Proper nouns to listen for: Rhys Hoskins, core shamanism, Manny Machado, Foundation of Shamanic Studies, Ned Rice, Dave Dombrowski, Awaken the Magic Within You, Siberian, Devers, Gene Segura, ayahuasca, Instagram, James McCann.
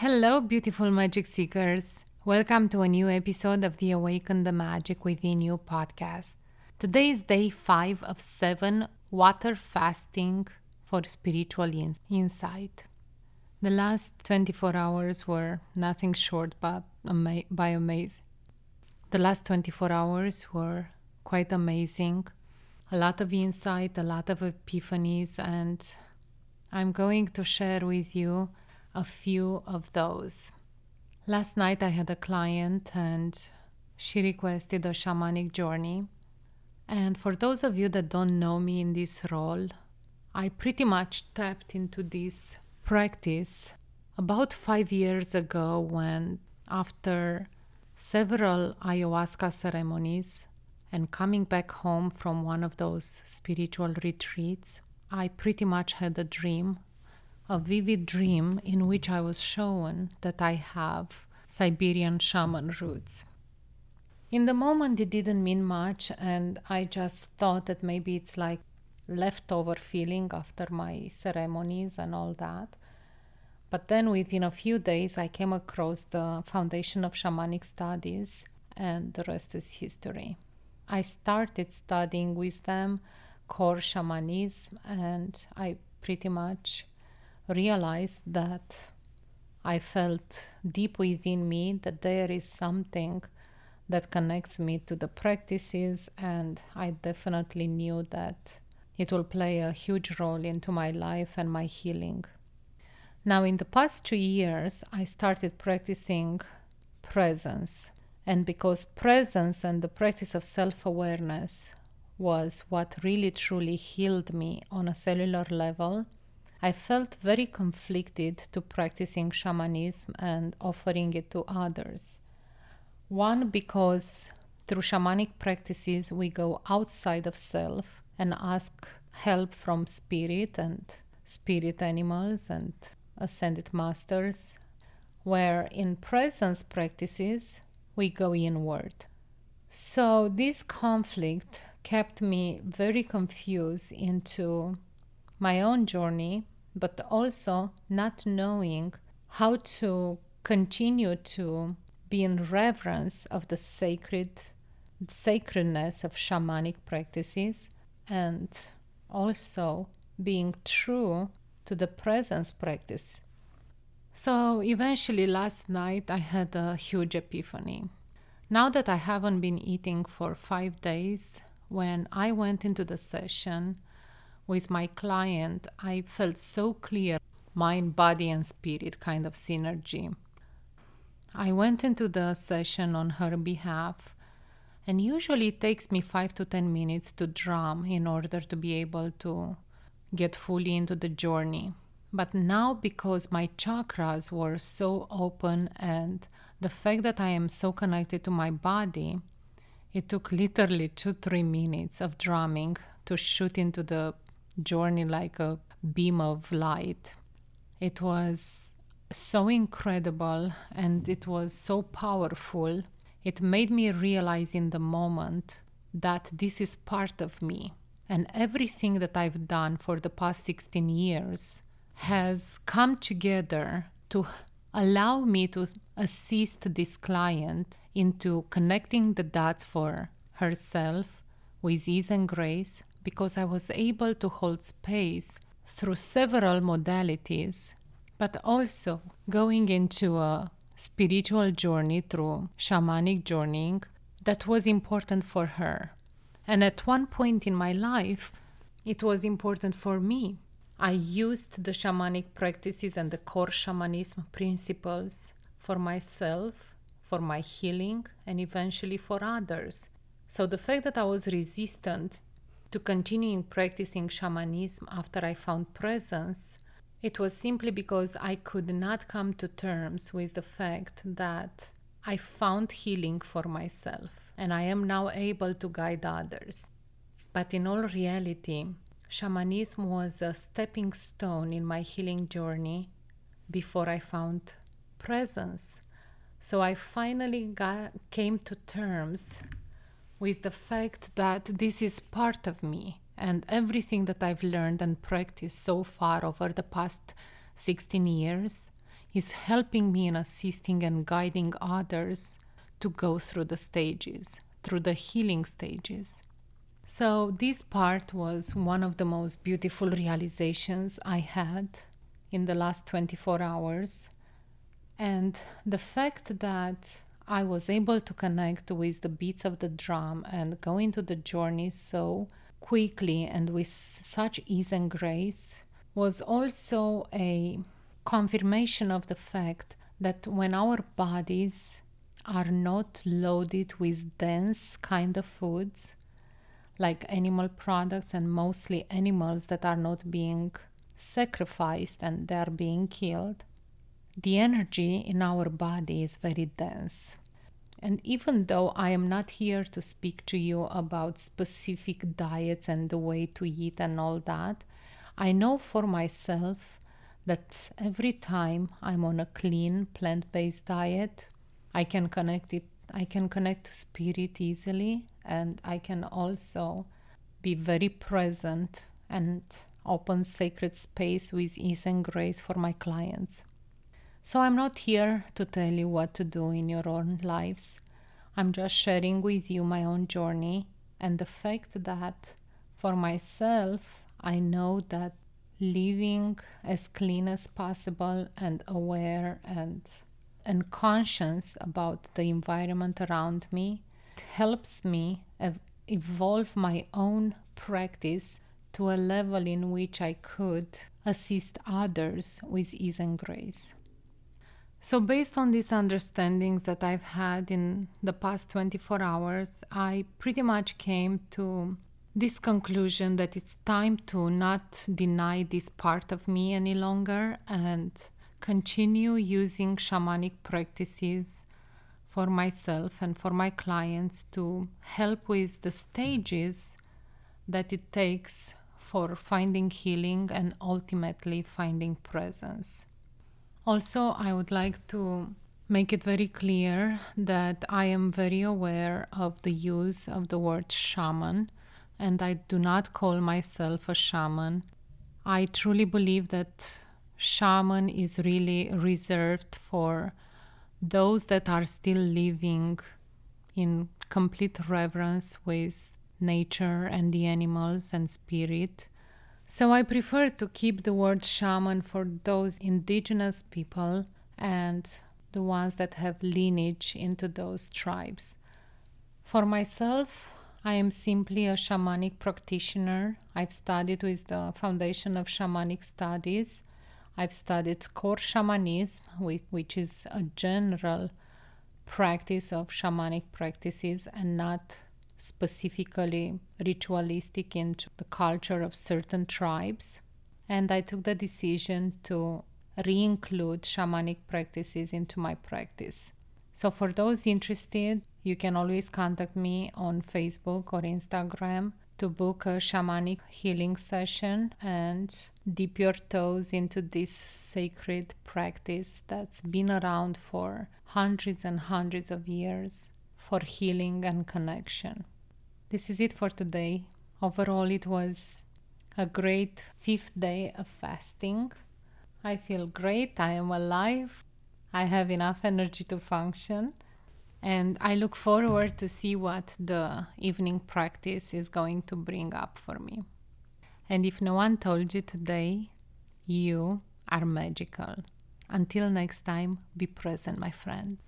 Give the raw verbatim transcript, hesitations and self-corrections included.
Hello, beautiful magic seekers. Welcome to a new episode of the Awaken the Magic Within You podcast. Today is day five of seven, water fasting for spiritual ins- insight. The last twenty-four hours were nothing short but ama- by amazing. The last twenty-four hours were quite amazing. A lot of insight, a lot of epiphanies, and I'm going to share with you a few of those. Last night I had a client and she requested a shamanic journey. And for those of you that don't know me in this role, I pretty much tapped into this practice about five years ago when, after several ayahuasca ceremonies and coming back home from one of those spiritual retreats, I pretty much had a dream a vivid dream in which I was shown that I have Siberian shaman roots. In the moment it didn't mean much, and I just thought that maybe it's like leftover feeling after my ceremonies and all that. But then within a few days I came across the Foundation of Shamanic Studies, and the rest is history. I started studying with them core shamanism, and I pretty much realized that I felt deep within me that there is something that connects me to the practices, and I definitely knew that it will play a huge role into my life and my healing. Now, in the past two years, I started practicing presence, and because presence and the practice of self-awareness was what really truly healed me on a cellular level, I felt very conflicted to practicing shamanism and offering it to others. One, because through shamanic practices we go outside of self and ask help from spirit and spirit animals and ascended masters, where in presence practices we go inward. So this conflict kept me very confused into my own journey, but also not knowing how to continue to be in reverence of the sacred sacredness of shamanic practices, and also being true to the presence practice. So eventually last night I had a huge epiphany. Now that I haven't been eating for five days, when I went into the session with my client, I felt so clear, mind, body, and spirit kind of synergy. I went into the session on her behalf, and usually it takes me five to ten minutes to drum in order to be able to get fully into the journey. But now, because my chakras were so open and the fact that I am so connected to my body, it took literally two, three minutes of drumming to shoot into the journey like a beam of light. It was so incredible and it was so powerful. It made me realize in the moment that this is part of me, and everything that I've done for the past sixteen years has come together to allow me to assist this client into connecting the dots for herself with ease and grace, because I was able to hold space through several modalities, but also going into a spiritual journey through shamanic journeying that was important for her. And at one point in my life, it was important for me. I used the shamanic practices and the core shamanism principles for myself, for my healing, and eventually for others. So the fact that I was resistant to continuing practicing shamanism after I found presence, it was simply because I could not come to terms with the fact that I found healing for myself and I am now able to guide others. But in all reality, shamanism was a stepping stone in my healing journey before I found presence. So I finally got, came to terms with the fact that this is part of me, and everything that I've learned and practiced so far over the past sixteen years is helping me in assisting and guiding others to go through the stages, through the healing stages. So this part was one of the most beautiful realizations I had in the last twenty-four hours. And the fact that I was able to connect with the beats of the drum and go into the journey so quickly and with such ease and grace was also a confirmation of the fact that when our bodies are not loaded with dense kind of foods, like animal products and mostly animals that are not being sacrificed and they are being killed, the energy in our body is very dense. And even though I am not here to speak to you about specific diets and the way to eat and all that, I know for myself that every time I'm on a clean plant-based diet, I can connect it. I can connect to spirit easily, and I can also be very present and open sacred space with ease and grace for my clients. So I'm not here to tell you what to do in your own lives. I'm just sharing with you my own journey and the fact that for myself, I know that living as clean as possible and aware and, and conscious about the environment around me helps me ev- evolve my own practice to a level in which I could assist others with ease and grace. So based on these understandings that I've had in the past twenty-four hours, I pretty much came to this conclusion that it's time to not deny this part of me any longer and continue using shamanic practices for myself and for my clients to help with the stages that it takes for finding healing and ultimately finding presence. Also, I would like to make it very clear that I am very aware of the use of the word shaman, and I do not call myself a shaman. I truly believe that shaman is really reserved for those that are still living in complete reverence with nature and the animals and spirit. So I prefer to keep the word shaman for those indigenous people and the ones that have lineage into those tribes. For myself, I am simply a shamanic practitioner. I've studied with the Foundation of Shamanic Studies. I've studied core shamanism, which is a general practice of shamanic practices and not specifically ritualistic into the culture of certain tribes, and I took the decision to re-include shamanic practices into my practice. So for those interested, you can always contact me on Facebook or Instagram to book a shamanic healing session and dip your toes into this sacred practice that's been around for hundreds and hundreds of years for healing and connection. This is it for today. Overall, it was a great fifth day of fasting. I feel great. I am alive. I have enough energy to function. And I look forward to see what the evening practice is going to bring up for me. And if no one told you today, you are magical. Until next time, be present, my friend.